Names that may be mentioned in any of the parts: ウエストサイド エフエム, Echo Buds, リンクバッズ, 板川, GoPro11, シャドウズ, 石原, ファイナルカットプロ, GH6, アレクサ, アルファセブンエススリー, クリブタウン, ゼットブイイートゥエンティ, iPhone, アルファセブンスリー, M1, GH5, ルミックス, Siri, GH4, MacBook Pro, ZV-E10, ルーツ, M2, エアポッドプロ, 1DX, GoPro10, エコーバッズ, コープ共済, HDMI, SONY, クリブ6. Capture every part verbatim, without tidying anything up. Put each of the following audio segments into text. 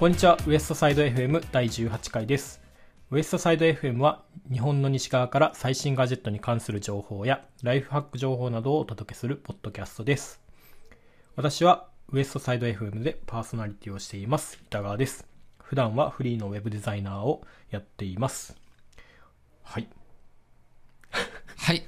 こんにちは、ウエストサイド エフエム だいじゅうはちかいです。ウエストサイド エフエム は日本の西側から最新ガジェットに関する情報やライフハック情報などをお届けするポッドキャストです。私はウエストサイド エフエム でパーソナリティをしています、板川です。普段はフリーのウェブデザイナーをやっています。はい。はい。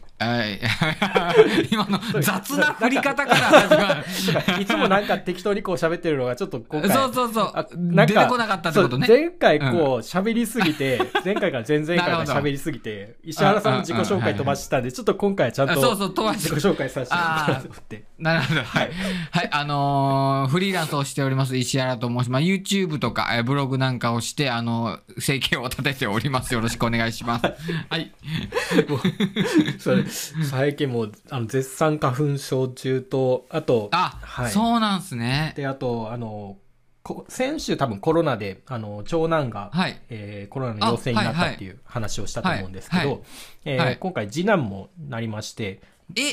今の雑な振り方から始まる。いつもなんか適当にこう喋ってるのがちょっと今回そうそうそう出てこなかったってことね。前回こう喋りすぎて、うん、前回から前々回から喋りすぎて石原さんの自己紹介飛ばしたんでちょっと今回はちゃんと自己紹介させてもらおうと思って。なるほど、はいはい、あのー、フリーランスをしております石原と申します。YouTube とかブログなんかをしてあの生計を立てております。よろしくお願いします。はい。それ最近もうあの絶賛花粉症中とあとあ、はい、そうなんですね。であとあの先週多分コロナであの長男が、はいえー、コロナの陽性になったっていう話をしたと思うんですけど、えー、今回次男もなりまして、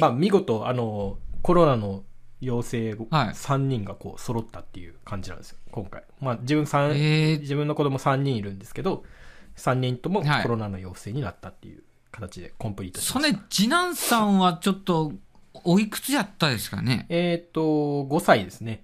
まあ、見事あのコロナの陽性さんにんがこう揃ったっていう感じなんですよ今回、まあ自分さん、えー、自分の子供さんにんいるんですけどさんにんともコロナの陽性になったっていう、はい形でコンプリートしました。それ次男さんはちょっとおいくつやったですかね。えっ、ー、とごさいですね。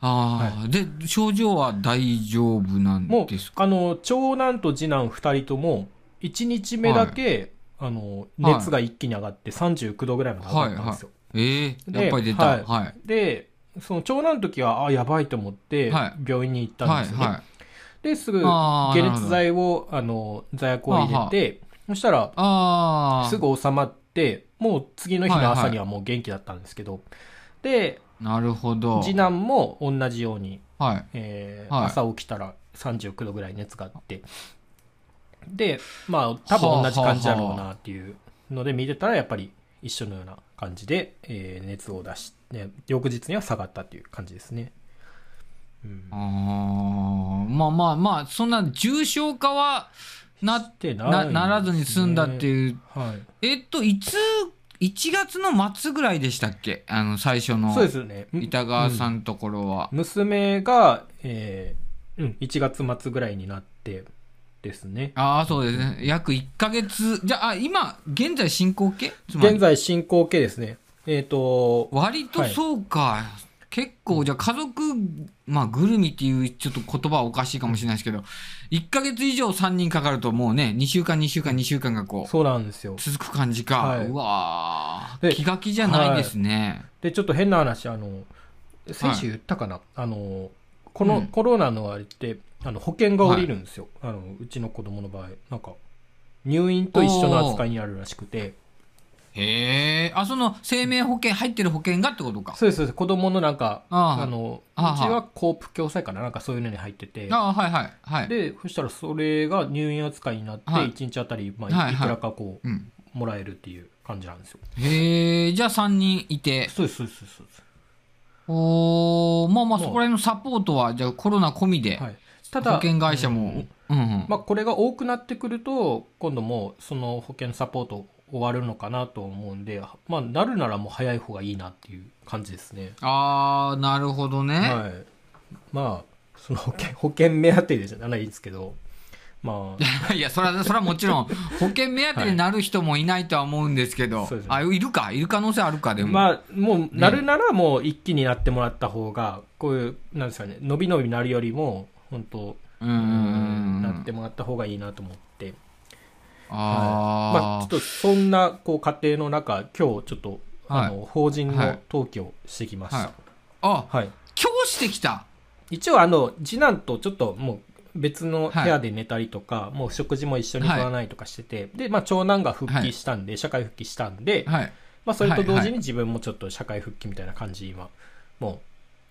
ああ、はい、で症状は大丈夫なんですか。もうあの長男と次男ふたりともいちにちめだけ、はい、あの熱が一気に上がってさんじゅうきゅうどぐらいまで上がったんですよ。はいはい、ええー、やっぱり出た。はい。はい、でその長男の時はあやばいと思って病院に行ったんですよね。はいはい、ですぐ解熱剤をあの座薬を入れて。そしたらあすぐ収まってもう次の日の朝にはもう元気だったんですけど、はいはい、でなるほど次男も同じように、はいえーはい、朝起きたらさんじゅうきゅうどぐらい熱があってでまあ多分同じ感じだろうなっていうので見てたらやっぱり一緒のような感じで、えー、熱を出して翌日には下がったっていう感じですね、うん、あまあまあまあそんな重症化はなってないですね、な、ならずに済んだっていう、はい、えっといついちがつの末ぐらいでしたっけあの最初の板川さんのところは、うん、娘が、えーうん、いちがつ末ぐらいになってですねああそうですね約いっかげつじゃあ今現在進行形つまり現在進行形ですねえっと割とそうか、はい、結構じゃあ家族まあ、ぐるみっていうちょっと言葉はおかしいかもしれないですけどいっかげつ以上さんにんかかるともうねにしゅうかんにしゅうかんにしゅうかんがこうそうなんですよ続く感じか、はい、うわ気が気じゃないですね、はい、でちょっと変な話あの先週言ったかな、はい、あのこのコロナのあれって、うん、あの保険が下りるんですよ、はい、あのうちの子供の場合なんか入院と一緒の扱いになるらしくてへえ、あ、その生命保険入ってる保険がってことか。そうですそうです。子供のなんかああのうちはコープ共済かななんかそういうのに入ってて、ああはいはいはい。でそしたらそれが入院扱いになっていちにちあたりまあいくらかこうもらえるっていう感じなんですよ。へえ、じゃあさんにんいて。そうですそうですそうです。おお、まあまあそこら辺のサポートはじゃあコロナ込みで。はいただ保険会社も、うんうんうんまあ、これが多くなってくると今度もその保険サポート終わるのかなと思うんで、まあ、なるならもう早い方がいいなっていう感じですね。ああ、なるほどね。はい、まあその保険保険目当てでじゃないですけど、まあいやそれはそれはもちろん保険目当てになる人もいないとは思うんですけど、はい、あいるかいる可能性あるかでも、まあもうなるならもう一気になってもらった方が、ね、こういうなんですかね、伸び伸びなるよりも本当うんうんなってもらった方がいいなと思って。あはいまあ、ちょっとそんなこう家庭の中今日ちょっと、はい、あの法人の登記をしてきました、はいはい、あ、はい、今日してきた一応あの次男とちょっともう別の部屋で寝たりとか、はい、もう食事も一緒に取らないとかしてて、はいでまあ、長男が復帰したんで、はい、社会復帰したんで、はいまあ、それと同時に自分もちょっと社会復帰みたいな感じ今も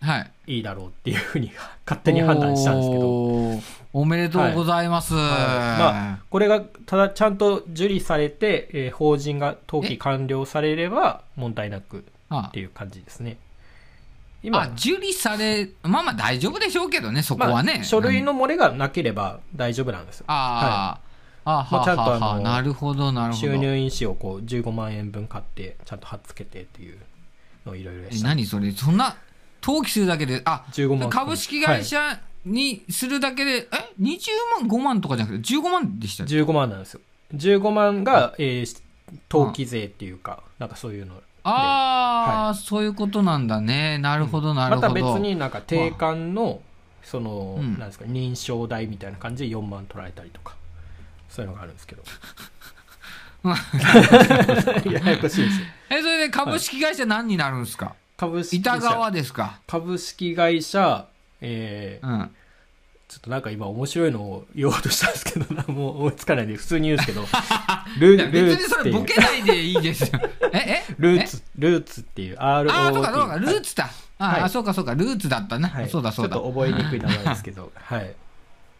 う、はい、いいだろうっていうふうに勝手に判断したんですけどおめでとうございます、はいはいまあ、これがただちゃんと受理されて、えー、法人が登記完了されれば問題なくっていう感じですね。今あ受理されまあまあ大丈夫でしょうけどねそこはね、まあ、書類の漏れがなければ大丈夫なんですよ、うんはい、あ、まあちゃんとあのなるほどなるほど収入印紙をこうじゅうごまんえんぶん買ってちゃんと貼っつけてっていうのをいろいろやした。何それそんな登記するだけであじゅうごまん株式会社、はいにするだけで、えにじゅうまんごまんとかじゃなくてじゅうごまんでしたっけ？じゅうごまんなんですよ。じゅうごまんが、えー、登記税っていうか、なんかそういうの。ああ、はい、そういうことなんだね。なるほどなるほど、うん、また別になんか定款のその、うん、なんですか認証代みたいな感じでよんまん取られたりとかそういうのがあるんですけどややこしいですよ。えそれで株式会社何になるんですか？はい、株式会社板川ですか？株式会社えーうん、ちょっとなんか今面白いのを言おうとしたんですけどな、もう追いつかないんで普通に言うんですけどルーツ別にそれボケないでいいですよええルーツルーツっていう アールオーティー ああそうかそうかルーツだあ、はい、あそうかそうかルーツだったね、はい、そうだそうだちょっと覚えにくい名前ですけどはい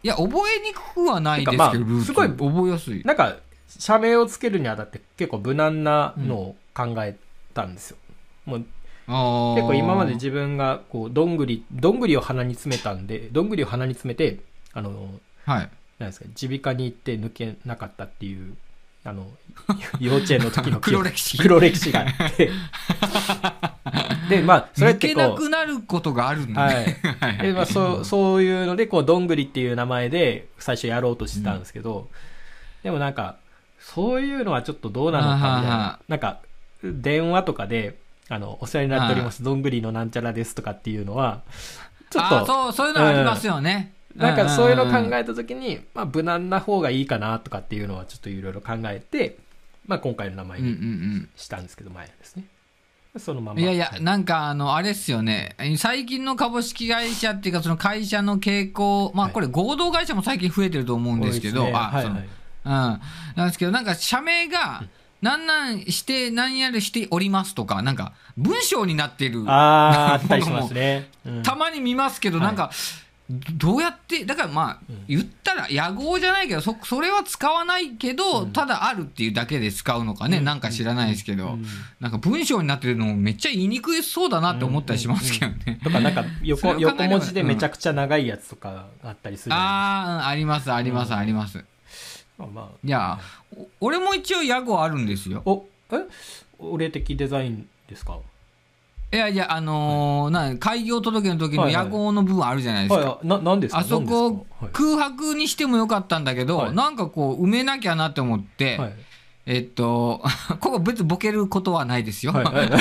いや覚えにくくはないですけど、まあ、ルーツすごい覚えやすい。なんか社名をつけるにあたって結構無難なのを考えたんですよ、うん、もう結構今まで自分がこうどんぐりどんぐりを鼻に詰めたんでどんぐりを鼻に詰めてあの、はい、なんですか耳鼻科に行って抜けなかったっていうあの幼稚園の時の黒歴史黒歴史があってでまあそれってこう抜けなくなることがあるんで、はいでまあ、そうそういうのでこうどんぐりっていう名前で最初やろうとしてたんですけど、うん、でもなんかそういうのはちょっとどうなのかみたいななんか電話とかであのお世話になっておりますどんぐりのなんちゃらですとかっていうのはちょっとあ そ, うそういうのありますよね、うん、なんかそういうのを考えた時に、まあ、無難な方がいいかなとかっていうのはちょっといろいろ考えて、まあ、今回の名前にしたんですけど前ですね、うんうんうん、そのままいやいや、はい、なんかあのあれですよね最近の株式会社っていうかその会社の傾向、まあ、これ合同会社も最近増えてると思うんですけどなんですけどなんか社名が、うんなんなんして何やるしておりますとかなんか文章になってるああったりしますね、うん、たまに見ますけど、はい、なんかどうやってだからまあ、うん、言ったら野号じゃないけど そ, それは使わないけど、うん、ただあるっていうだけで使うのかね、うん、なんか知らないですけど、うん、なんか文章になってるのもめっちゃ言いにくいそうだなって思ったりしますけどねとかなんか 横, 横文字でめちゃくちゃ長いやつとかあったりする、うん、ああありますあります、うん、ありますまあ、いや俺も一応屋号あるんですよ。おえ俺的デザインですか？いやいやあのーはい、なん開業届の時の屋号の部分あるじゃないですか、はいはい、ななんですかあそこ空白にしてもよかったんだけど、はい、なんかこう埋めなきゃなって思って、はい、えっとここ別にボケることはないですよ、はいはいは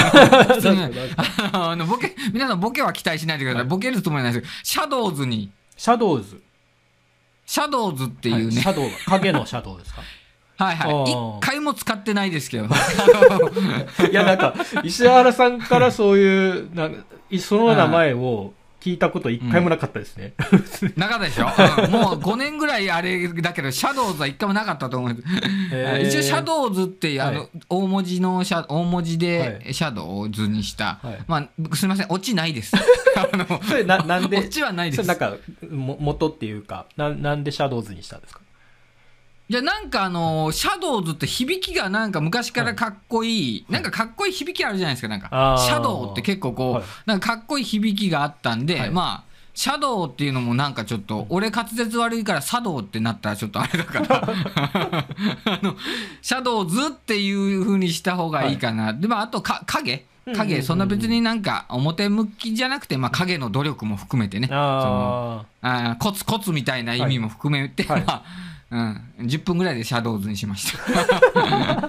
い、あのボケ皆さんボケは期待しないでください、はい、ボケるつもりないですけどシャドウズにシャドウズシャドウズっていうね、はい、シャドウ影のシャドウですかはいはい一回も使ってないですけどいやなんか石原さんからそういうなその名前を聞いたこと一回もなかったですね、うん、なかったでしょもうごねんぐらいあれだけどシャドウズは一回もなかったと思う一応シャドウズっていうあの、はい、大文字のシャ大文字でシャドウズにした、はい、まあすみませんオチないですあのそれ な, なんでオチはないです。それなんか元っていうか な, なんでシャドウズにしたんですか？じゃあなんかあのシャドウズって響きがなんか昔からかっこいい、はい、なんかかっこいい響きあるじゃないですか。なんかシャドウって結構こう、はい、なんかかっこいい響きがあったんで、はい、まあシャドウっていうのもなんかちょっと俺滑舌悪いからシャドウってなったらちょっとあれだからあのシャドウズっていう風にした方がいいかな、はい、でまああとか影影そんな別になんか表向きじゃなくて、まあ、影の努力も含めてねあそのあコツコツみたいな意味も含めて、はいまあうん、じゅっぷんぐらいでシャドウズにしました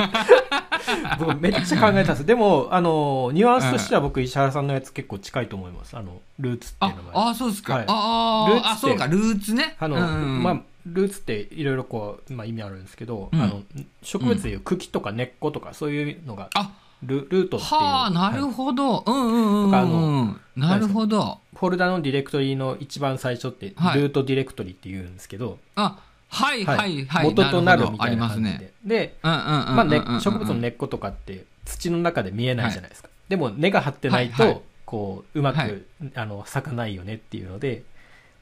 僕めっちゃ考えたんですでもあのニュアンスとしては僕石原さんのやつ結構近いと思います。あのルーツっていう名前ああそうですか、はい、ああそうかルーツねあの、うんまあ、ルーツっていろいろこう、まあ、意味あるんですけど、うん、あの植物でいう茎とか根っことかそういうのが、うん、あル, ルートっていうはあなるほど、はい、うんうんうんとかあのなるほどフォルダのディレクトリの一番最初って、はい、ルートディレクトリっていうんですけどあはいはいはい元となるみたいな感じで、ね、で、うんうんうんうん、まあ、ね、植物の根っことかって土の中で見えないじゃないですか、はい、でも根が張ってないと、はいはい、こううまく、はい、あの咲かないよねっていうので、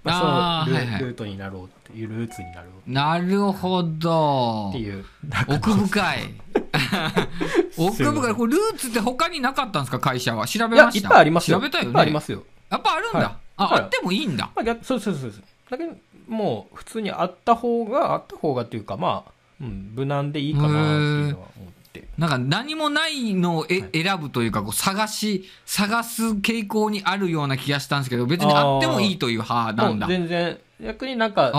まあ、その ル,、はいはい、ルートになろうっていうルーツになろうなるほどっていう奥深い奥深いこれルーツって他になかったんですか？会社は調べました？いやいっぱいありますよ。調べたよね。いっぱいありますよ。やっぱあるんだ、はい、あ, あってもいいんだ、まあ、そうそうそうそうだけどもう普通にあった方があった方がというかまあ、うん、無難でいいかなっていうのは思ってって。なんか何もないのをえ、はい、選ぶというかこう探し探す傾向にあるような気がしたんですけど、別にあってもいいという派なんだ。全然逆になんか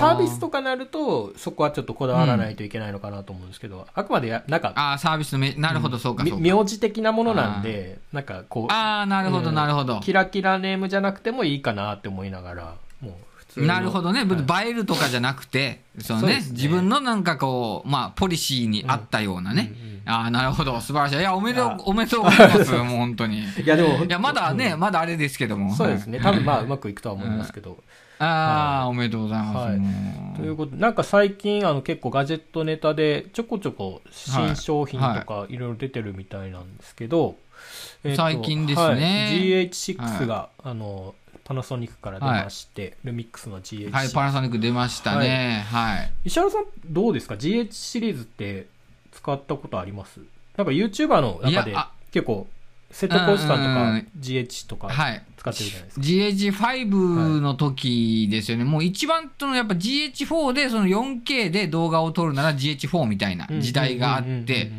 サービスとかなるとそこはちょっとこだわらないといけないのかなと思うんですけど、うん、あくまでやなんかあーサービスのめなるほどそうかそうか、名字的なものなんで、なんかこうああなるほどなるほど、うん、キラキラネームじゃなくてもいいかなって思いながら、もう普通なるほどね、はい、映えるとかじゃなくてそのね、そうですね、自分のなんかこうまあポリシーに合ったようなね、うんうんうん、ああなるほど素晴らしい、いやおめでとうおめでとうございますもう本当にいやでもいやまだね、うん、まだあれですけども、そうですね、多分まあうまくいくとは思いますけど。うん、ああ、はい、おめでとうございます、はい、ということで、なんか最近あの結構ガジェットネタでちょこちょこ新商品とかいろいろ出てるみたいなんですけど、はいえー、最近ですね、はい、ジーエイチシックス が、はい、あのパナソニックから出まして、はい、ルミックスの ジーエイチシックス、はい、パナソニック出ましたね、はいはい、石原さんどうですか ジーエイチ シリーズって使ったことあります？なんか YouTuber の中で結構瀬戸康史さんとか ジーエイチ とか使ってるじゃないですか、はい、ジーエイチファイブ の時ですよね、はい、もう一番とのやっぱ ジーエイチフォー でその よんケー で動画を撮るなら ジーエイチフォー みたいな時代があって、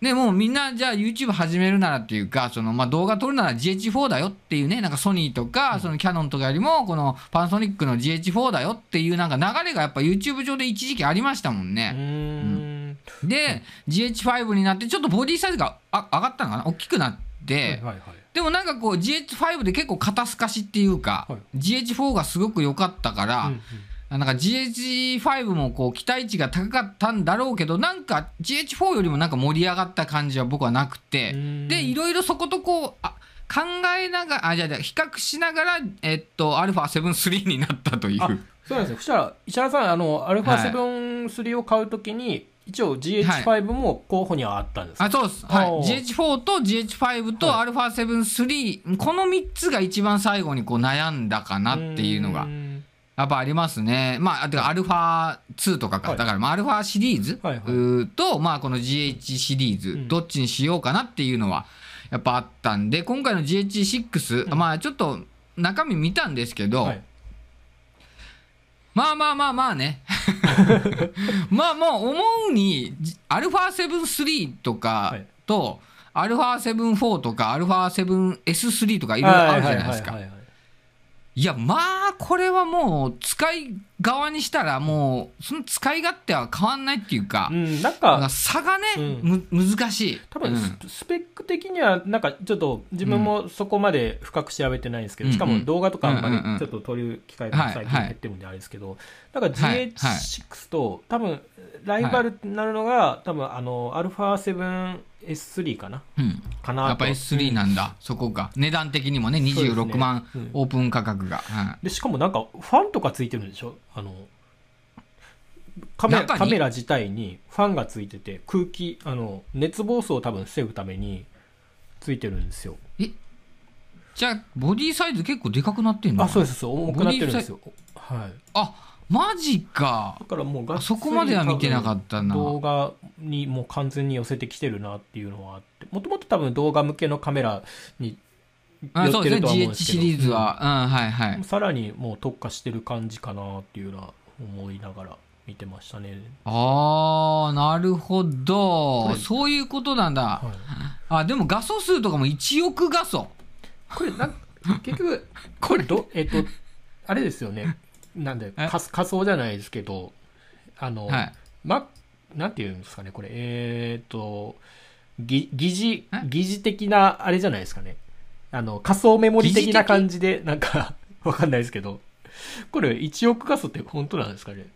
でもうみんなじゃあ YouTube 始めるならっていうか、そのまあ動画撮るなら ジーエイチフォー だよっていうね、なんかソニーとかそのキヤノンとかよりもこのパナソニックの ジーエイチフォー だよっていうなんか流れがやっぱ YouTube 上で一時期ありましたもんね。うーん、うん、で ジーエイチファイブ になってちょっとボディサイズがあ上がったのかな、大きくなってで、はいはいはい、でもなんかこう ジーエイチファイブ で結構肩透かしっていうか、はい、ジーエイチフォー がすごく良かったから、うんうん、なんか ジーエイチファイブ もこう期待値が高かったんだろうけど、なんか ジーエイチフォー よりもなんか盛り上がった感じは僕はなくて、でいろいろそことこうあ考えながらあじゃあ比較しながらえっと アルファセブンスリー になったという。あ、そうなんですよ。そしたら石原さんあの アルファセブンスリー を買うときに、はい一応 ジーエイチファイブ も候補にはあったんですか？はい、あそうです、はい、ジーエイチフォー と ジーエイチファイブ と アルファセブンスリー、はい、このみっつが一番最後にこう悩んだかなっていうのがやっぱありますね。まあてか アルファツー とかか、はい、だからまあ アルファ シリーズ、はいはい、とまあこの ジーエイチ シリーズ、うん、どっちにしようかなっていうのはやっぱあったんで、今回の ジーエイチシックス、うん、まあちょっと中身見たんですけど、はい、まあまあまあまあねまあもう思うに アルファセブンスリー とかと アルファセブンフォー とか アルファセブンエススリー とかいろいろあるじゃないですか。いやまあこれはもう使い側にしたらもうその使い勝手は変わんないっていうか、うん、なんか、なんか差がね、うん、む難しい。多分、うん、スペック的にはなんかちょっと自分もそこまで深く調べてないんですけど、うん、しかも動画とかあんまりちょっと撮る機会が最近減ってるんであれですけど、なんか ジーエイチシックス と多分ライバルになるのが多分あの アルファセブンエススリー かな、うん、かなと。やっぱ エススリー なんだ、うん、そこが値段的にもねにじゅうろくまん、ね、うん、オープン価格が、うん、でしかもなんかファンとかついてるんでしょ、あのカメラ、カメラ自体にファンがついてて空気あの熱暴走を多分防ぐためについてるんですよ。えじゃあボディサイズ結構でかくなってんの？あそうですそう重くなってるんですよ、はい、あマジか。だからもうがっつりそこまでは見てなかったな。動画にもう完全に寄せてきてるなっていうのはあって、もともと多分動画向けのカメラにあそうですね ジーエイチ シリーズは、うんうん、はいはい、さらにもう特化してる感じかなっていうのは思いながら見てましたね。ああなるほど、そういうことなんだ、はい、あでも画素数とかもいちおく画素これなん結局これどえっとあれですよね、なんで仮想じゃないですけどあの、はい、まなんていうんですかねこれえっ、ー、と疑似疑似的なあれじゃないですかね、あの仮想メモリ的な感じでなんかわかんないですけど、これいちおく画素って本当なんですかね？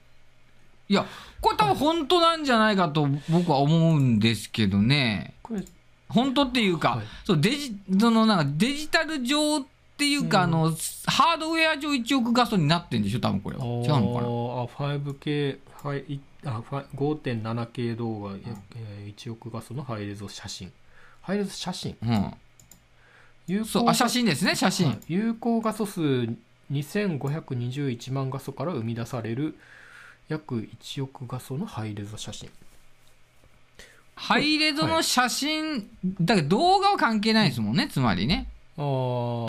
いやこれ多分本当なんじゃないかと僕は思うんですけどね。これ本当っていうか、はい、そうデジそのなんかデジタル上っていうか、うん、あのハードウェア上いちおく画素になってるんでしょ多分これは。違うのかなあ ファイブケー あ ごてんななケー 動画、うん、いちおく画素のハイレゾ写真ハイレゾ写真、うん、有効そうあ写真ですね写真、はい、有効画素数にせんごひゃくにじゅういちまん画素から生み出される約いちおく画素のハイレゾ写真。ハイレゾの写真、はい、だから動画は関係ないですもんね、つまりね。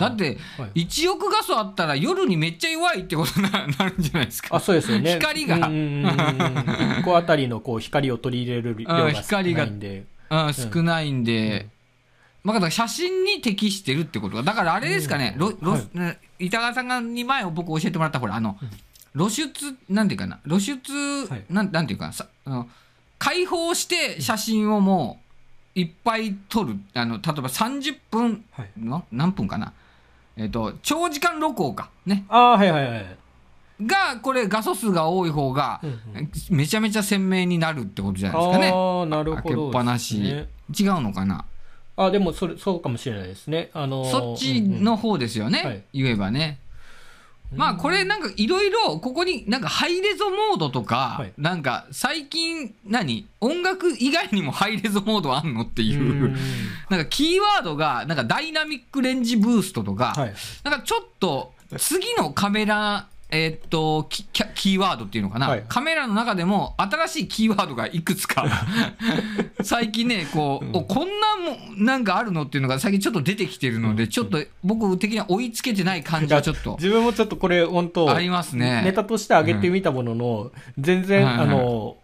だっていちおく画素あったら夜にめっちゃ弱いってことになるんじゃないですか。あ、そうですよね。光がいっこあたりのこう光を取り入れる量が少ないんで、うん、少ないんで、うん、まあ、だから写真に適してるってことが、だからあれですかね、うん、ロロはい、板川さんに前僕教えてもらったほらあの露出なんていうかな露出、はい、なんなんていうかさ、あの開放して写真をもういっぱい撮る、あの例えばさんじゅっぷんの、はい、何分かな、えーと、長時間録音かね、あー、はいはいはい、がこれ画素数が多い方が、うんうん、めちゃめちゃ鮮明になるってことじゃないですかね。ああ、なるほど、ね、開けっぱなし、違うのかな。あ、でもそれそうかもしれないですね、あのー、そっちの方ですよね、うんうん、言えばね、はい、まあこれなんかいろいろここになんかハイレゾモードとか、はい、なんか最近何音楽以外にもハイレゾモードあんのっていう、うん、なんかキーワードがなんかダイナミックレンジブーストとか、はい、なんかちょっと次のカメラ、えー、っと キ, キ, キーワードっていうのかな、はい、カメラの中でも新しいキーワードがいくつか最近ねこう、うん、こんなもなんかあるのっていうのが最近ちょっと出てきてるので、うん、ちょっと僕的には追いつけてない感じはちょっと自分もちょっとこれ本当ありますね。ネタとして上げてみたものの、うん、全然、うん、あの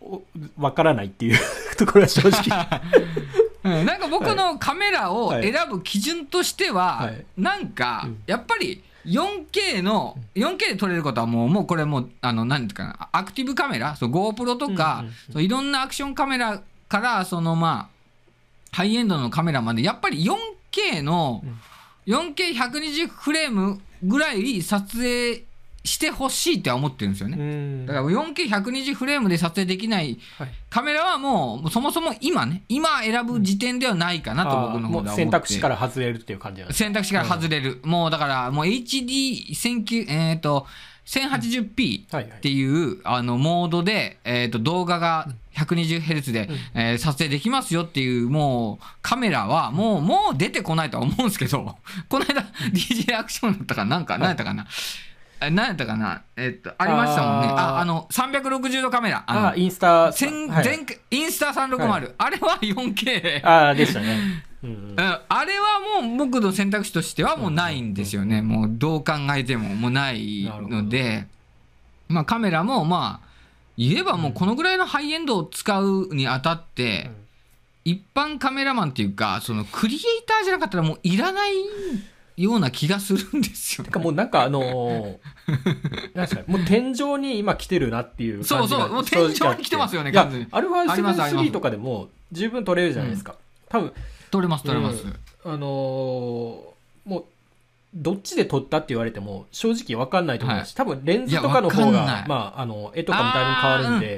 わからないっていうところは正直なんか僕のカメラを選ぶ基準としては、はいはい、なんかやっぱり4K の よんケー で撮れることはもう、もうこれもうあの何て言うかな、アクティブカメラ、そう GoPro とか、うんうんうん、いろんなアクションカメラからそのまあハイエンドのカメラまでやっぱり よんケー の よんケーひゃくにじゅう フレームぐらい撮影してほしいって思ってるんですよね、うん、だから よんケーひゃくにじゅう フレームで撮影できないカメラはもうそもそも今ね、今選ぶ時点ではないかなと僕の方では思って、うん、もう選択肢から外れるっていう感じなんですか。選択肢から外れる、うん、もうだからもう エイチディーせんきゅう、えーと せんはちじゅうピー っていうあのモードで、えーと動画が ひゃくにじゅうヘルツ で、うん、えー、撮影できますよっていうもうカメラはもう、もう出てこないとは思うんですけどこの間 ディージェー アクションだったかなんか、何やったかな、何やったかな、えっと、ありましたもんね。あ、あの、さんびゃくろくじゅうどカメラ。あのあインスタ、はい、インスタさんびゃくろくじゅう、はい、あれは よんケー。あでしたね、うん。あれはもう僕の選択肢としてはもうないんですよね。うんうんうん、もうどう考えてももうないので、まあカメラもまあ、言えばもうこのぐらいのハイエンドを使うにあたって、うん、一般カメラマンっていうか、そのクリエイターじゃなかったらもういらない。ような気がするんですよ、ね。てかもうなんかあのー、なんですかもう天井に今来てるなっていう感じが。そうそう、もう天井に来てますよね。いや、アルファセブンスリーとかでも十分撮れるじゃないですか。うん、多分撮れます撮れます。うん、あのー、もうどっちで撮ったって言われても正直わかんないと思うし、はい、多分レンズとかの方がまああの絵とかもだいぶ変わるんで。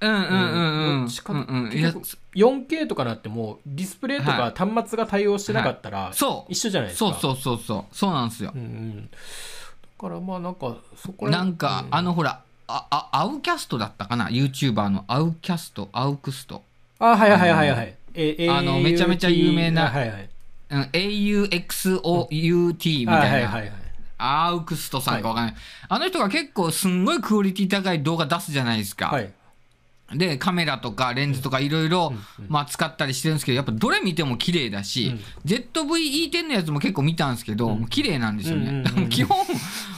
うんうんうんうん。どっちか、うんうん、よんケー とかなってもディスプレイとか端末が対応してなかったら、はいはい、そう一緒じゃないですか。そうそうそうそうそうなんですよ、うんうん、だからまあなんかそこらなんか、うん、あのほらああアウキャストだったかな、 YouTuber のアウキャストアウクスト、あはいはいはいはい、えあのめちゃめちゃ有名な エーユーエックスオーユーティー みたいなアウクストさんかわかんない、はい、あの人が結構すんごいクオリティ高い動画出すじゃないですか、はい、でカメラとかレンズとかいろいろ使ったりしてるんですけど、やっぱどれ見ても綺麗だし、うん、ゼットブイイーテン のやつも結構見たんですけど、うん、もう綺麗なんですよね、うんうんうん、基本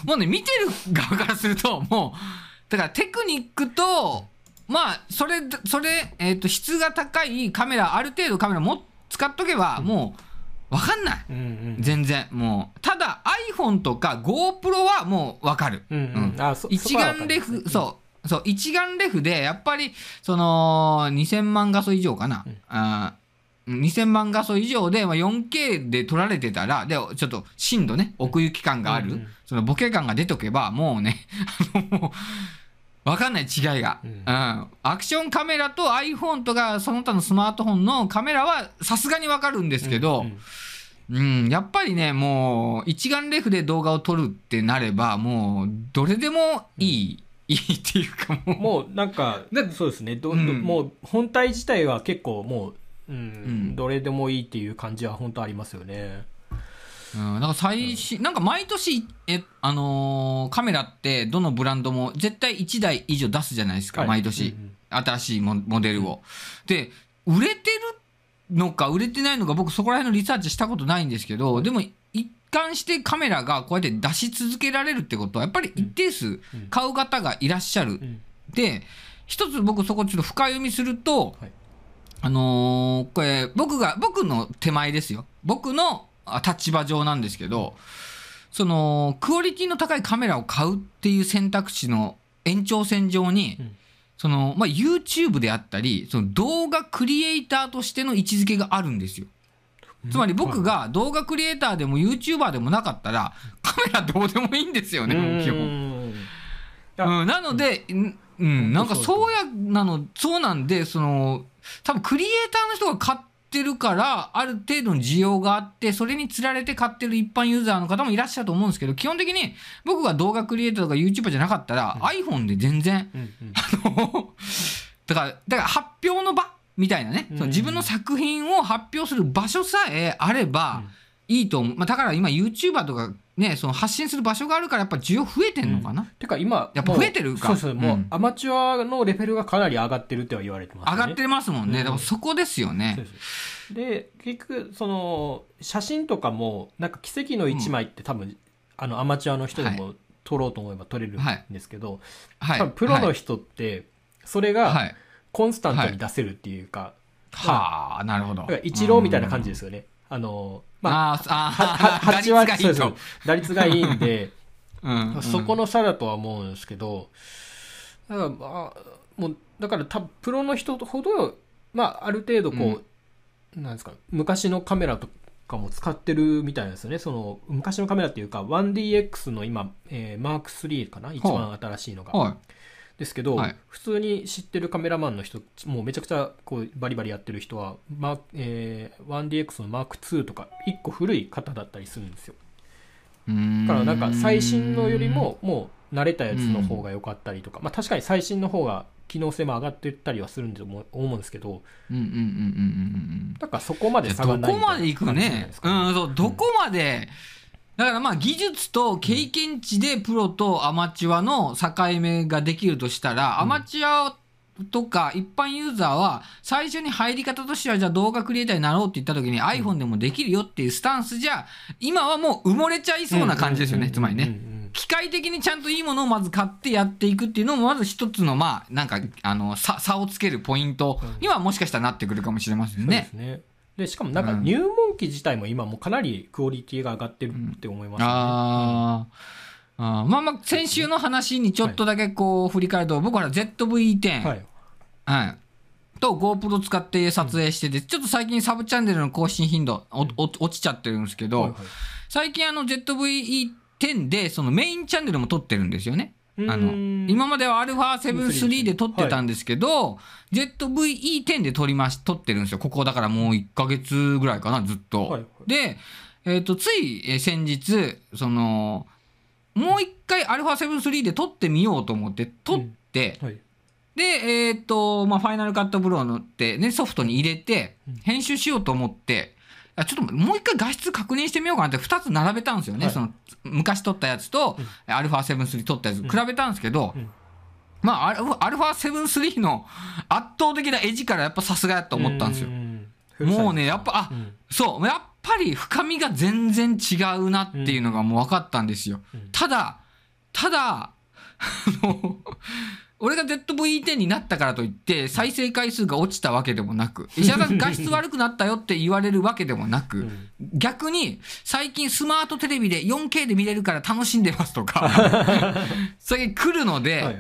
もうね見てる側からするともうだからテクニックとまあそれそれ、えー、と質が高いカメラある程度カメラも使っとけばもう分かんない、うんうん、全然もうただ iPhone とか GoPro はもう分かる、うんうんうん、あそ一眼レフ、そうそう一眼レフでやっぱりそのにせんまん画素以上かな、うん、あにせんまん画素以上で よんケー で撮られてたらでちょっと深度ね奥行き感がある、うんうん、そのボケ感が出とけばもうねもう分かんない違いが、うんうん、アクションカメラと iPhone とかその他のスマートフォンのカメラはさすがに分かるんですけど、うんうんうん、やっぱりねもう一眼レフで動画を撮るってなればもうどれでもいい、うんいいっていうかもう、 もうなんかそうですねど、うん、もう本体自体は結構もう、うんうん、どれでもいいっていう感じは本当ありますよね、うん、なんか最新、うん、なんか毎年え、あのー、カメラってどのブランドも絶対いちだい以上出すじゃないですか、はい、毎年、うんうん、新しいモデルを、うん、で売れてるのか売れてないのか僕そこら辺のリサーチしたことないんですけど、でも一貫してカメラがこうやって出し続けられるってことはやっぱり一定数買う方がいらっしゃる。で一つ僕そこちょっと深読みすると、はい、あのー、これ僕が僕の手前ですよ、僕の立場上なんですけど、そのクオリティの高いカメラを買うっていう選択肢の延長線上に、うん、そのまあ YouTube であったりその動画クリエイターとしての位置づけがあるんですよ。つまり僕が動画クリエイターでも YouTuber でもなかったらカメラどうでもいいんですよね、基本。うん、なので、うんうん、なんかそうやなの、そうなんで、その多分クリエイターの人が買ってるからある程度の需要があってそれにつられて買ってる一般ユーザーの方もいらっしゃると思うんですけど、基本的に僕が動画クリエイターとか YouTuber じゃなかったら、うん、iPhone で全然、うんうん、あのだからだから発表の場みたいなね、うん、その自分の作品を発表する場所さえあればいいと思う。まあ、だから今 YouTuber とかね、その発信する場所があるからやっぱ需要増えてるのかな、うん、てか今やっぱ増えてるか、そうそう、もうアマチュアのレベルがかなり上がってるっては言われてますね。上がってますもんね、うん、だからそこですよね。そうそうで結局その写真とかもなんか奇跡のいちまいって多分、うん、あのアマチュアの人でも撮ろうと思えば撮れるんですけど、はいはい、多分プロの人ってそれがコンスタントに出せるっていうか、はあ、い、なるほど、イチローみたいな感じですよね。あのまあ、ああはち割、そうそう、打率がいいんでうん、うん、そこの差だとは思うんですけど、だから、まあ、もうだから多分プロの人ほど、まあ、ある程度こう、うん、なんですか、昔のカメラとかも使ってるみたいですよね。その昔のカメラっていうか ワンディーエックス の今、えー、マークスリー かな、一番新しいのが、はい、ですけど、はい、普通に知ってるカメラマンの人、もうめちゃくちゃこうバリバリやってる人は、まえー、ワンディーエックス の マークツー とかいっこ古い方だったりするんですよ。うーん、だからなんか最新のよりももう慣れたやつの方が良かったりとか、まあ、確かに最新の方が機能性も上がっていったりはするんで思うんですけど、だからそこまで差がないみたいな感じじゃないですかね。うん、そう、どこまでだからまあ技術と経験値でプロとアマチュアの境目ができるとしたら、アマチュアとか一般ユーザーは最初に入り方としてはじゃあ動画クリエイターになろうって言った時に iPhone でもできるよっていうスタンスじゃ今はもう埋もれちゃいそうな感じですよね。つまりね、機械的にちゃんといいものをまず買ってやっていくっていうのもまず一つのまあなんかあの差をつけるポイントにはもしかしたらなってくるかもしれませんね。そうですね。でしかもなんか入門機自体も今もかなりクオリティが上がってるって思いますね。うん、ああ、まあまあ先週の話にちょっとだけこう振り返ると、はい、僕は ゼットブイイーテン、はいはい、と GoPro 使って撮影してて、うん、ちょっと最近サブチャンネルの更新頻度おお落ちちゃってるんですけど、はいはい、最近あの ゼットブイイーテン でそのメインチャンネルも撮ってるんですよね。あの今までは アルファセブンスリー で撮ってたんですけど、はい、ゼットブイイーテン で撮りまし撮ってるんですよ。ここだからもういっかげつぐらいかな、ずっと、はいはい、で、えーと、つい先日そのもう一回 アルファセブンスリー で撮ってみようと思って撮って、うんはい、で、えーとまあ、ファイナルカットプロのって、ね、ソフトに入れて編集しようと思って、あちょっともう一回画質確認してみようかなってふたつ並べたんですよね、はい、その昔撮ったやつと、うん、アルファセブンスリー 撮ったやつ比べたんですけど、うんうん、まあ アルファセブンスリー の圧倒的な絵力やっぱさすがやと思ったんですよ。もうねやっぱあ、うん、そうやっぱり深みが全然違うなっていうのがもう分かったんですよ。うんうん、ただただあの俺が ゼットブイイーテン になったからといって再生回数が落ちたわけでもなく、石原さん画質悪くなったよって言われるわけでもなく、逆に最近スマートテレビで よんケー で見れるから楽しんでますとかそれ来るので、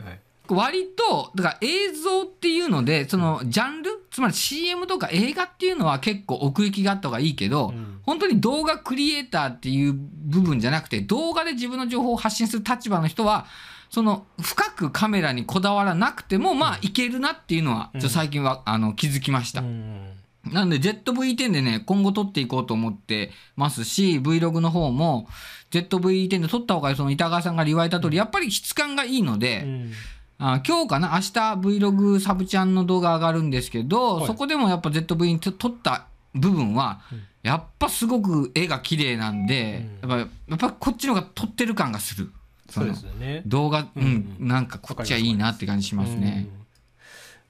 割とだから映像っていうのでそのジャンル、つまり シーエム とか映画っていうのは結構奥行きがあった方がいいけど、本当に動画クリエイターっていう部分じゃなくて動画で自分の情報を発信する立場の人はその深くカメラにこだわらなくてもまあいけるなっていうのはちょっと最近はあの気づきました。うん、なので ゼットブイイーテン でね今後撮っていこうと思ってますし、 Vlog の方も ゼットブイイーテン で撮った方がその板川さんが言われた通りやっぱり質感がいいので、うん、あ今日かな明日 Vlog サブちゃんの動画上がるんですけど、はい、そこでもやっぱ ゼットブイイーテン 撮った部分はやっぱすごく絵が綺麗なんで、うん、やっぱやっぱこっちの方が撮ってる感がする。そうですよね、動画、うんうん、なんかこっちはいいなって感じしますね。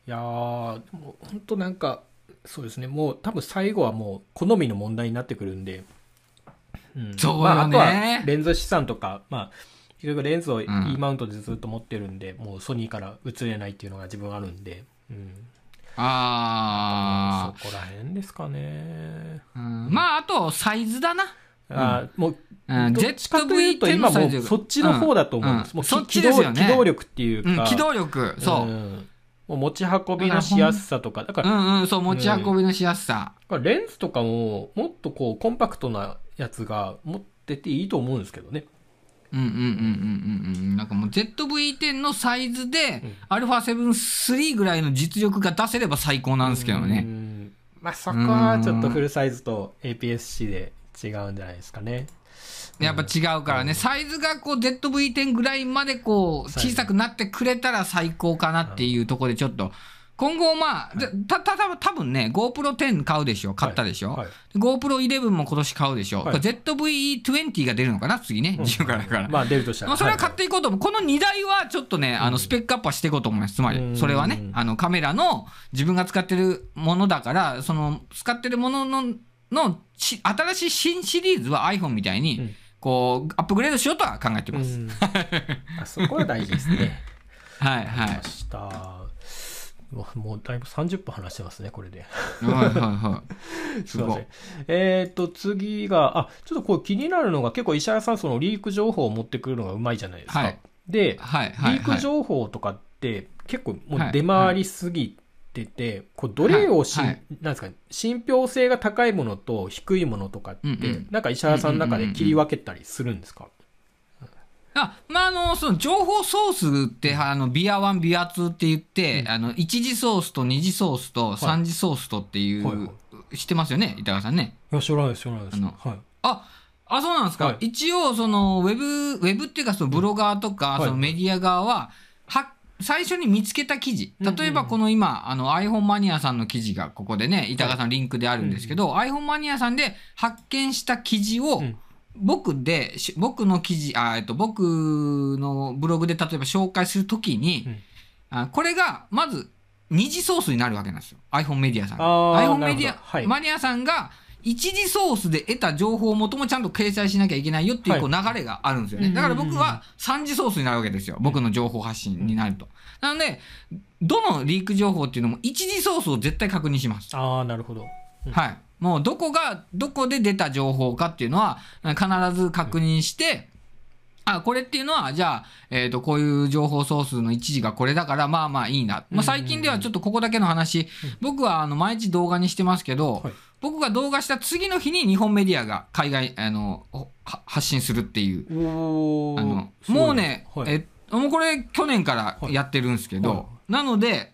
うん、いやーでも本当なんかそうですね、もう多分最後はもう好みの問題になってくるんで、ううん、そうよね、まあ、あとはレンズ資産とか、まあ、結局レンズを E マウントでずっと持ってるんで、うん、もうソニーから映れないっていうのが自分あるんで、うん、ああそこら辺ですかね、うん、まああとサイズだな、あー、うん、もう、うん、どっちかというと今もうそっちの方だと思うんです、うんうん、もうそっちですよね、機動力っていうか、うん、機動力、そう、うん、もう持ち運びのしやすさとかだから、うんうん、そう持ち運びのしやすさ、うん、レンズとかももっとこうコンパクトなやつが持ってていいと思うんですけどね、うんうんうんうんうんうん、なんかもう ゼットブイイーテン のサイズで、うん、アルファセブンスリー ぐらいの実力が出せれば最高なんですけどね、うん、まあそこはちょっとフルサイズと エーピーエス-C で違うんじゃないですかね、やっぱ違うからね、うん、サイズがこう ゼットブイイーテン ぐらいまでこう小さくなってくれたら最高かなっていうところで、ちょっと今後まあ、はい、たたた多分ね ゴープロテン 買うでしょ、買ったでしょ、はいはい、ゴープロイレブン も今年買うでしょ、はい、ゼットブイイートゥエンティ が出るのかな次ね、自由からだから、うん、まあ出るとしたら、まあ、それは買っていこうと思う、はいはい、このにだいはちょっとね、あのスペックアップはしていこうと思います、つまりそれはね、あのカメラの自分が使ってるものだから、その使ってるもののの新しい新シリーズは iPhone みたいにこう、うん、アップグレードしようとは考えてます。あそこは大事ですね。はいはい。もうだいぶさんじゅっぷん話してますねこれで。はいはいはい。すいません。えっと次が、あ、ちょっとこう気になるのが、結構石原さんそのリーク情報を持ってくるのがうまいじゃないですか、はい、で、はいはいはい、リーク情報とかって結構もう出回りすぎて、はいはいってて、こうどれをし、はい、なんですか、信憑性が高いものと低いものとかって、うんうん、なんか石原さんの中で切り分けたりするんですか？あ、まあ、あの、その情報ソースって、あの、ビアワン、ビアツーって言って、うん、あの、一次ソースと二次ソースと三次ソースとっていう、はいはいはい、知ってますよね、板川さんね。いや、知らないです、知らないです。あの、はい。あ、あ、そうなんですか。はい、一応、その、ウェブ、ウェブっていうか、そのブロガーとか、うん、そのメディア側は、はい、は最初に見つけた記事、例えばこの今、うんうんうん、あの iPhone マニアさんの記事がここでね、板川さんリンクであるんですけど、はい、iPhone マニアさんで発見した記事を、うん、僕で僕の記事あ、えっと、僕のブログで例えば紹介するときに、うん、あ、これがまず二次ソースになるわけなんですよ。 iPhone メディアさんが iPhone メディア、はい、マニアさんが一次ソースで得た情報元もちゃんと掲載しなきゃいけないよってい う, こう流れがあるんですよね、はい、だから僕は三次ソースになるわけですよ、僕の情報発信になると。なのでどのリーク情報っていうのも一次ソースを絶対確認します。ああ、なるほど、うん、はい、もうどこがどこで出た情報かっていうのは必ず確認して、うん、あ、これっていうのはじゃあ、えー、とこういう情報ソースの一次がこれだから、まあまあいいな、まあ、最近ではちょっとここだけの話、うん、僕はあの毎日動画にしてますけど、はい、僕が動画した次の日に日本メディアが海外、あの、発信するっていう。あのもうね、はい、え、もうこれ去年からやってるんですけど、はいはい、なので、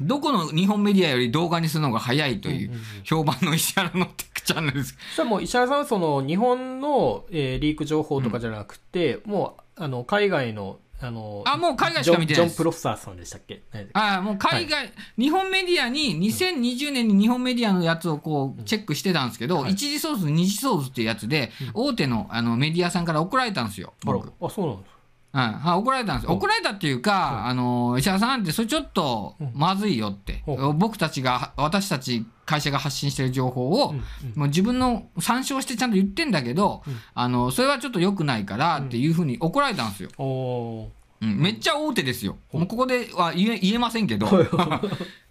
どこの日本メディアより動画にするのが早いという評判の石原のテックチャンネルです。それもう石原さんはその日本の、えー、リーク情報とかじゃなくて、うん、もうあの海外のあのあもう海外しか見てないです。ジョン・プロフサーさんでしたっけ？ああ、もう海外、はい、日本メディアににせんにじゅうねんに日本メディアのやつをこうチェックしてたんですけど、うん、はい、一次ソース二次ソースっていうやつで、うん、大手 の, あのメディアさんから怒られたんですよ。僕 あ, あそうなんですか。うん、あ、怒られたんです。怒られたっていうか、うん、あの石原さんってそれちょっとまずいよって、うん、僕たちが私たち会社が発信してる情報を、うんうん、もう自分の参照してちゃんと言ってんだけど、うん、あのそれはちょっと良くないからっていうふうに怒られたんですよ、うんうん、めっちゃ大手ですよ、うん、もうここでは言 え, 言えませんけど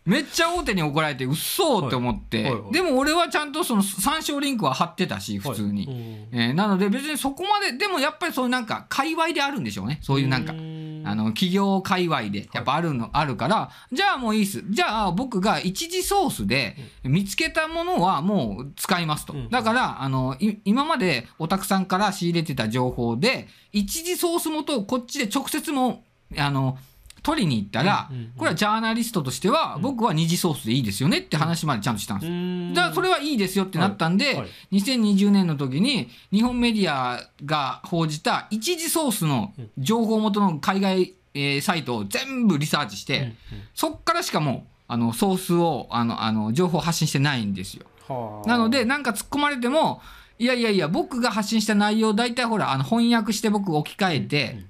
めっちゃ大手に怒られてうっそーって思って、はいはいはい、でも俺はちゃんとその参照リンクは貼ってたし普通に、はい、えー、なので別にそこまででもやっぱりそういうなんか界隈であるんでしょうね、そういうなんかあの企業界隈でやっぱあるの、はい、あるから、じゃあもういいっす、じゃあ僕が一次ソースで見つけたものはもう使いますと、だからあの今までおたくさんから仕入れてた情報で一次ソース元をこっちで直接もあの取りに行ったら、うんうんうん、これはジャーナリストとしては、うん、僕は二次ソースでいいですよねって話までちゃんとしたんですよ。だからそれはいいですよってなったんで、はいはい、にせんにじゅうねんの時に日本メディアが報じた一次ソースの情報元の海外、えー、サイトを全部リサーチして、うんうん、そっからしかもあのソースをあのあの情報発信してないんですよ。なのでなんか突っ込まれても、いやいやいや僕が発信した内容大体ほらあの翻訳して僕置き換えて、うんうん、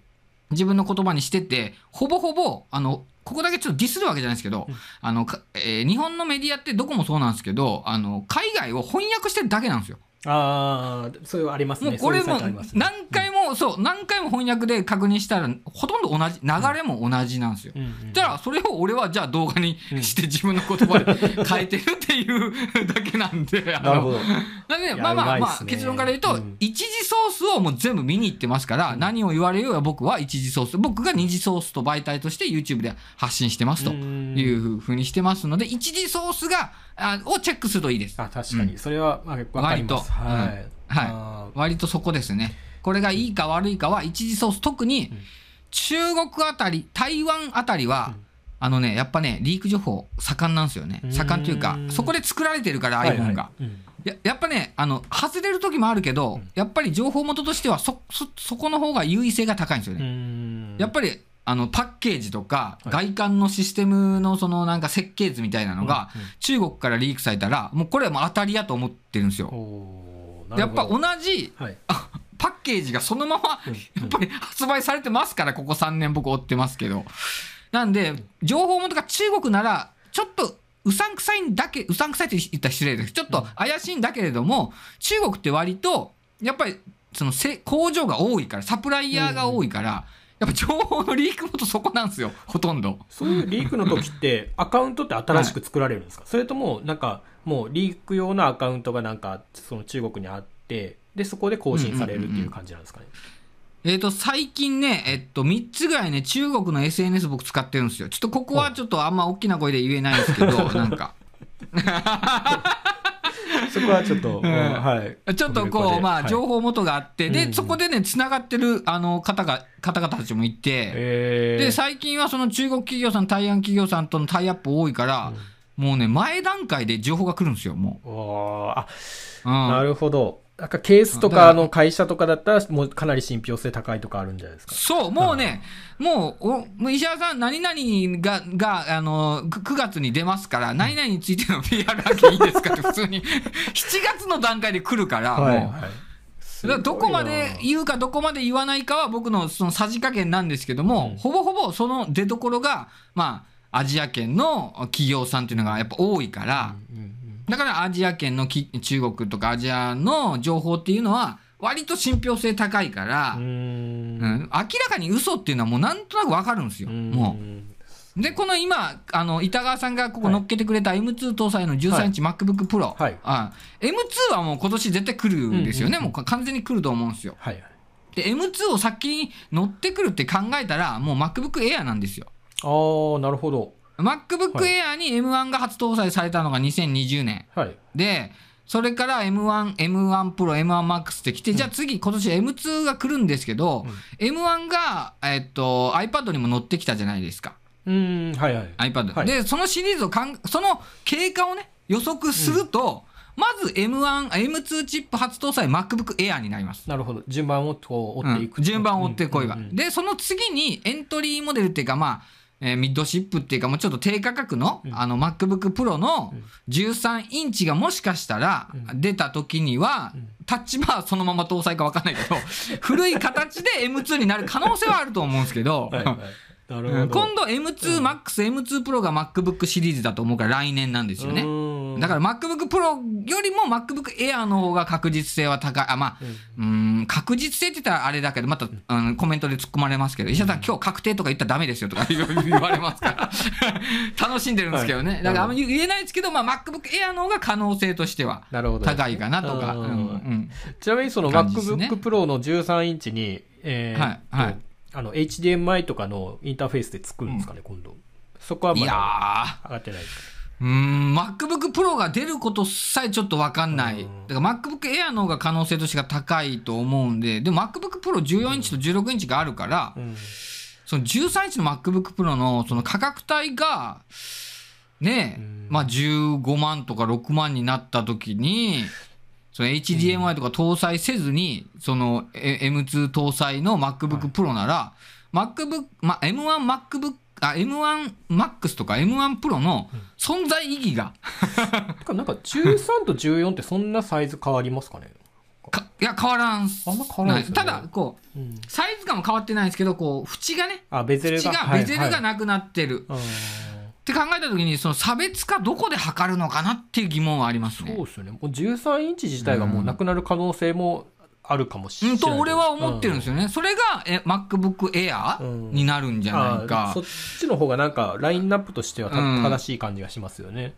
自分の言葉にしてて、ほぼほぼあのここだけちょっとディスるわけじゃないですけど、うん、あのえー、日本のメディアってどこもそうなんですけど、あの海外を翻訳してるだけなんですよ。ああ、それはありますね。もうこれも何回も、うん、そう、何回も翻訳で確認したら、ほとんど同じ、流れも同じなんですよ。うんうんうん、だから、それを俺はじゃあ動画にして自分の言葉で変えてるっていうだけなんで。なるほど。なんで、まあまあまあ、結論から言うと、うん、一次ソースをもう全部見に行ってますから、うん、何を言われようが僕は一次ソース、僕が二次ソースと媒体として YouTube で発信してますというふうにしてますので、一次ソースが、あをチェックするといいです。あ、確かに。うん、それは、まあ、わかります。はい。はい。割とそこですね。これがいいか悪いかは、一次ソース、特に中国あたり、台湾あたりは、うん、あのね、やっぱね、リーク情報盛んなんですよね。盛んというか、そこで作られてるから、iPhone が。や, やっぱね、あの、外れる時もあるけど、うん、やっぱり情報元としてはそ、そ、そこの方が優位性が高いんですよね。うんやっぱりあのパッケージとか外観のシステムのそのなんか設計図みたいなのが中国からリークされたらもうこれはもう当たりやと思ってるんですよ。やっぱ同じ、はい、パッケージがそのままやっぱり発売されてますからここさんねん僕追ってますけど。なんで情報元が中国ならちょっとうさんくさいんだけうさんくさいって言ったら失礼です。ちょっと怪しいんだけれども中国って割とやっぱりその工場が多いからサプライヤーが多いから。やっぱ情報のリーク元そこなんですよ、ほとんど。そういうリークの時って、アカウントって新しく作られるんですか、はい、それとも、なんか、もうリーク用のアカウントがなんか、その中国にあって、で、そこで更新されるっていう感じなんですかね。うんうんうんえー、と最近ね、えっと、みっつぐらいね、中国の エスエヌエス 僕使ってるんですよ。ちょっとここはちょっとあんま大きな声で言えないんですけど、なんか。そこはちょっと、うんはい、ちょっとこう、まあ、情報元があって、はい、で、そこでね、つながってるあの方が、方々たちもいて、えー、で、最近はその中国企業さん、台湾企業さんとのタイアップ多いから、うん、もうね、前段階で情報が来るんですよ、もう。おー、あ、うん、なるほど。なんかケースとかの会社とかだったら、もうかなり信憑性高いとかあるんじゃないですか。そう、もうね、うん、もうお、石原さん、何々が、が、あの、くがつに出ますから、うん、何々についての ピーアール だけいいですかって、普通に、しちがつの段階で来るから、はい、もう、はい、だからどこまで言うかどこまで言わないかは僕のそのさじ加減なんですけども、うん、ほぼほぼその出所が、まあ、アジア圏の企業さんっていうのがやっぱ多いから、うんうんだからアジア圏のき中国とかアジアの情報っていうのは割と信憑性高いからうーん、うん、明らかに嘘っていうのはもうなんとなくわかるんですよ。うもうでこの今あの板川さんがここ乗っけてくれた エムツー 搭載のじゅうさんインチ MacBook Pro、はいはい、エムツー はもう今年絶対来るんですよね、うんうんうん、もう完全に来ると思うんですよ、はいはい、で エムツー を先に乗ってくるって考えたらもう MacBook Air なんですよ。ああなるほど。MacBook Air に エムワン が初搭載されたのがにせんにじゅうねん、はい、でそれから エムワン、エムワン Pro、エムワン Max ってきて、うん、じゃあ次今年 エムツー が来るんですけど、うん、エムワン が、えっと、iPad にも乗ってきたじゃないですか。うん、はいはい、iPad、はい、でそのシリーズをかんその経過をね予測すると、うん、まず エムワン、エムツー チップ初搭載 MacBook Air になります。なるほど、順番をこう追っていく、うん、順番を追ってこいば、うんうんうん、でその次にエントリーモデルっていうかまあえー、ミッドシップっていうかもうちょっと低価格 の,、うん、あの MacBook Pro のじゅうさんインチがもしかしたら出た時には、うん、タッチバーそのまま搭載か分かんないけど古い形で エムツー になる可能性はあると思うんですけど、はいはい、なるほど。今度 エムツー Max、うん、エムツー Pro が MacBook シリーズだと思うから来年なんですよね。だから MacBook Pro よりも MacBook Air の方が確実性は高い。あ、まあ、うん、うーん確実性って言ったらあれだけどまた、うん、コメントで突っ込まれますけど、石田さん今日確定とか言ったらダメですよとか言われますから楽しんでるんですけどね、はい、だからあんまり言えないですけど、まあ、MacBook Air の方が可能性としては高いかなとか、うんうん、ちなみにその MacBook Pro のじゅうさんインチに、えーはいはい、あの エイチディーエムアイ とかのインターフェースでつくんですかね、うん、今度そこはまだ上がってないですか。うーん MacBook Pro が出ることさえちょっと分かんない。だから MacBook Air の方が可能性としてが高いと思うんで、でも MacBook Pro じゅうよんインチとじゅうろくインチがあるから、うん、そのじゅうさんインチの MacBook Pro の, その価格帯がねえ、うんまあ、じゅうごまんとかろくまんになった時にその エイチディーエムアイ とか搭載せずにその エムツー 搭載の MacBook Pro なら、はい、MacBook、ま、エムワン MacBookあ エムワン Max とか エムワン Pro の存在意義が、うん、なんかじゅうさんとじゅうよんってそんなサイズ変わりますかね。かいや変わらんす。あんま変わらんす、ね、ただこう、うん、サイズ感も変わってないんですけどこう縁がねあベゼルが、縁がベゼルがなくなってる、はいはいって考えたときに、その差別化どこで測るのかなっていう疑問はありますね。そうですね。もうじゅうさんインチ自体がもうなくなる可能性もあるかもしれない、うん、と俺は思ってるんですよね、うん、それがえ MacBook Air、うん、になるんじゃないか。そっちの方がなんかラインナップとしては正しい感じがしますよね。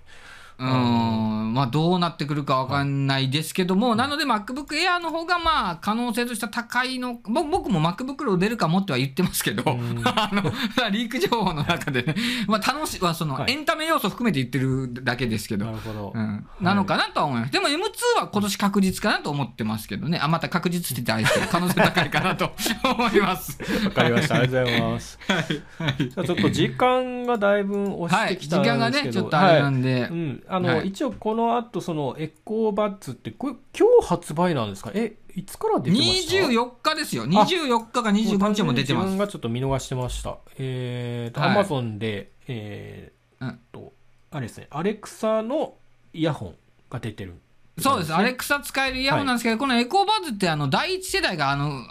うん、うん、まあどうなってくるか分かんないですけども、うん、なので MacBook Air の方がまあ可能性としては高いの。僕も MacBook 出るかもっては言ってますけど、うん、あのリーク情報の中でね、まあ楽しいはそのエンタメ要素含めて言ってるだけですけど、なるほど、うん、なのかなとは思います。でも エムツー は今年確実かなと思ってますけどね。あ、また確実って大事、可能性高いかなと思います。わかりました。ありがとうございます。はいはい、じゃあちょっと時間がだいぶ押してきたんですけど、はい、時間がねちょっとあれなんで。はい、うん、あの、はい、一応この後そのEcho Budsってこれ今日発売なんですか？え、いつから出てました？にじゅうよっかですよ。にじゅうよっかかにじゅうごにちも出てます。自分がちょっと見逃してました。えーと、はい、Amazon で、えーっと、うん、あれですね、アレクサのイヤホンが出てる。そうです。アレクサ使えるイヤホンなんですけど、はい、このエコーバッズってあの第一世代があの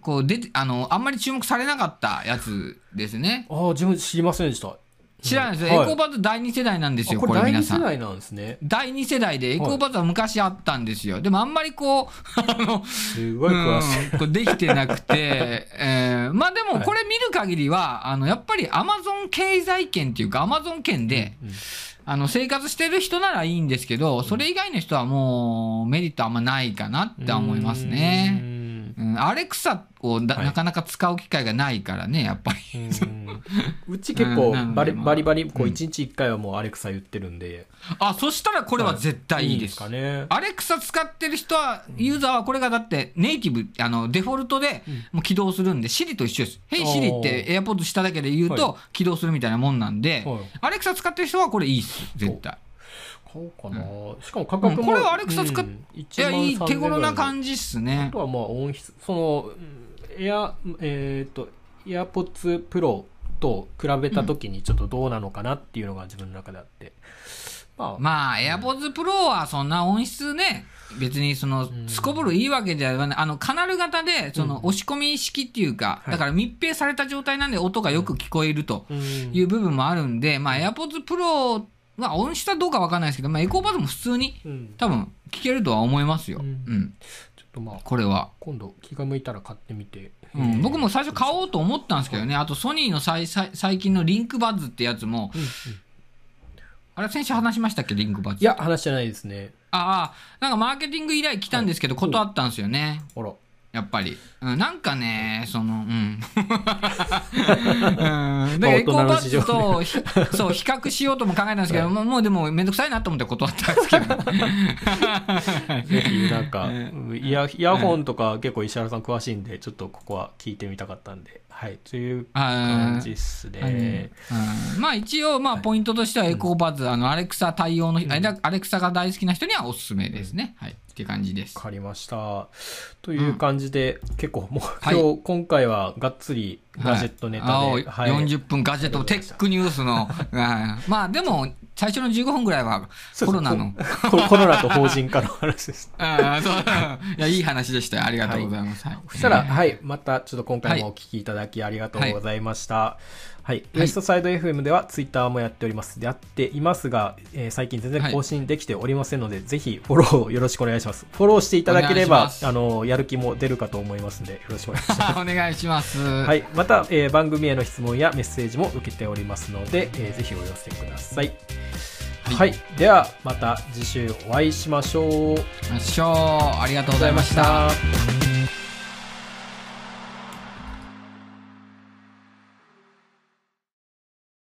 こうであのあんまり注目されなかったやつですね。ああ、自分知りませんでした。知らないです、はい、エコーバッズだいに世代なんですよ、これ皆さん。第に世代なんですね。だいに世代で、エコーバッズは昔あったんですよ。はい、でもあんまりこう、あの、すごい詳しい、うん、こうできてなくて、えー、まあでもこれ見る限りは、あの、やっぱりアマゾン経済圏っていうか、アマゾン圏で、うんうん、あの、生活してる人ならいいんですけど、それ以外の人はもうメリットあんまないかなって思いますね。うんうん、アレクサをだ、はい、なかなか使う機会がないからね、やっぱり。うん、うち結構バリ、うん、バリバリこういちにちいっかいはもうアレクサ言ってるんで、うん、あ、そしたらこれは絶対いいです、はい、いいですかね。アレクサ使ってる人は、ユーザーはこれがだってネイティブ、あのデフォルトでもう起動するんで、Siri、うん、と一緒です。ヘイ Siri ってエアポッドしただけで言うと起動するみたいなもんなんで、はい、アレクサ使ってる人はこれいいです、絶対。そうかな、うん、しかも価格も、うん、これはアレクサ使って、うん、いや、いい手頃な感じっすね。あとはまあ音質、そのエア、えー、とエアポッツプロと比べたときにちょっとどうなのかなっていうのが自分の中であって、うん、まあ、まあ、エアポッツプロはそんな音質ね、別にそのすこぶるいいわけじゃない、あのカナル型でその押し込み式っていうか、うん、だから密閉された状態なんで音がよく聞こえるという部分もあるんで、まあエアポッツプロまあ、音質はどうか分かんないですけど、まあ、エコーバズも普通に多分聞けるとは思いますよ。うんうん、ちょっとまあこれは今度気が向いたら買ってみて、うん、僕も最初買おうと思ったんですけどね。あとソニーの最最近のリンクバッズってやつも、うんうん、あれ先週話しましたっけ、リンクバッズ。いや、話してないですね。ああ、なんかマーケティング依頼来たんですけど断ったんですよね。あら、やっぱり、うん、なんかね、その、うん。うん、で、エコーバッズと、そう、比較しようとも考えたんですけど、もう、もうでも、めんどくさいなと思って断ったんですけど。ぜひ、なんか、イヤ、イヤホンとか結構石原さん詳しいんで、ちょっとここは聞いてみたかったんで、はい、という感じっすね。まあ、一応、まあ、ポイントとしては、エコーバッズ、あの、アレクサ対応の、うん、アレクサが大好きな人にはおすすめですね。はい。って感じです。わかりました。という感じで、うん、結構もう今日、はい、今回はがっつりガジェットネタで、はい、よんじゅっぷんガジェットテックニュースのまあでも最初のじゅうごふんぐらいはコロナのコロナと法人化の話です。ああ、そういや、いい話でしたよ。ありがとうございます。はい、そしたら、はい、またちょっと今回もお聞きいただきありがとうございました。はいはい、ウエストサイド エフエム ではツイッターもやっております。やっていますが、えー、最近全然更新できておりませんので、はい、ぜひフォローをよろしくお願いします。フォローしていただければ、あのやる気も出るかと思いますので、よろしくお願いします。お願いします。はい、また、えー、番組への質問やメッセージも受けておりますので、えー、ぜひお寄せください。はい、はい、ではまた次週お会いしましょう。しょう。ありがとうございました。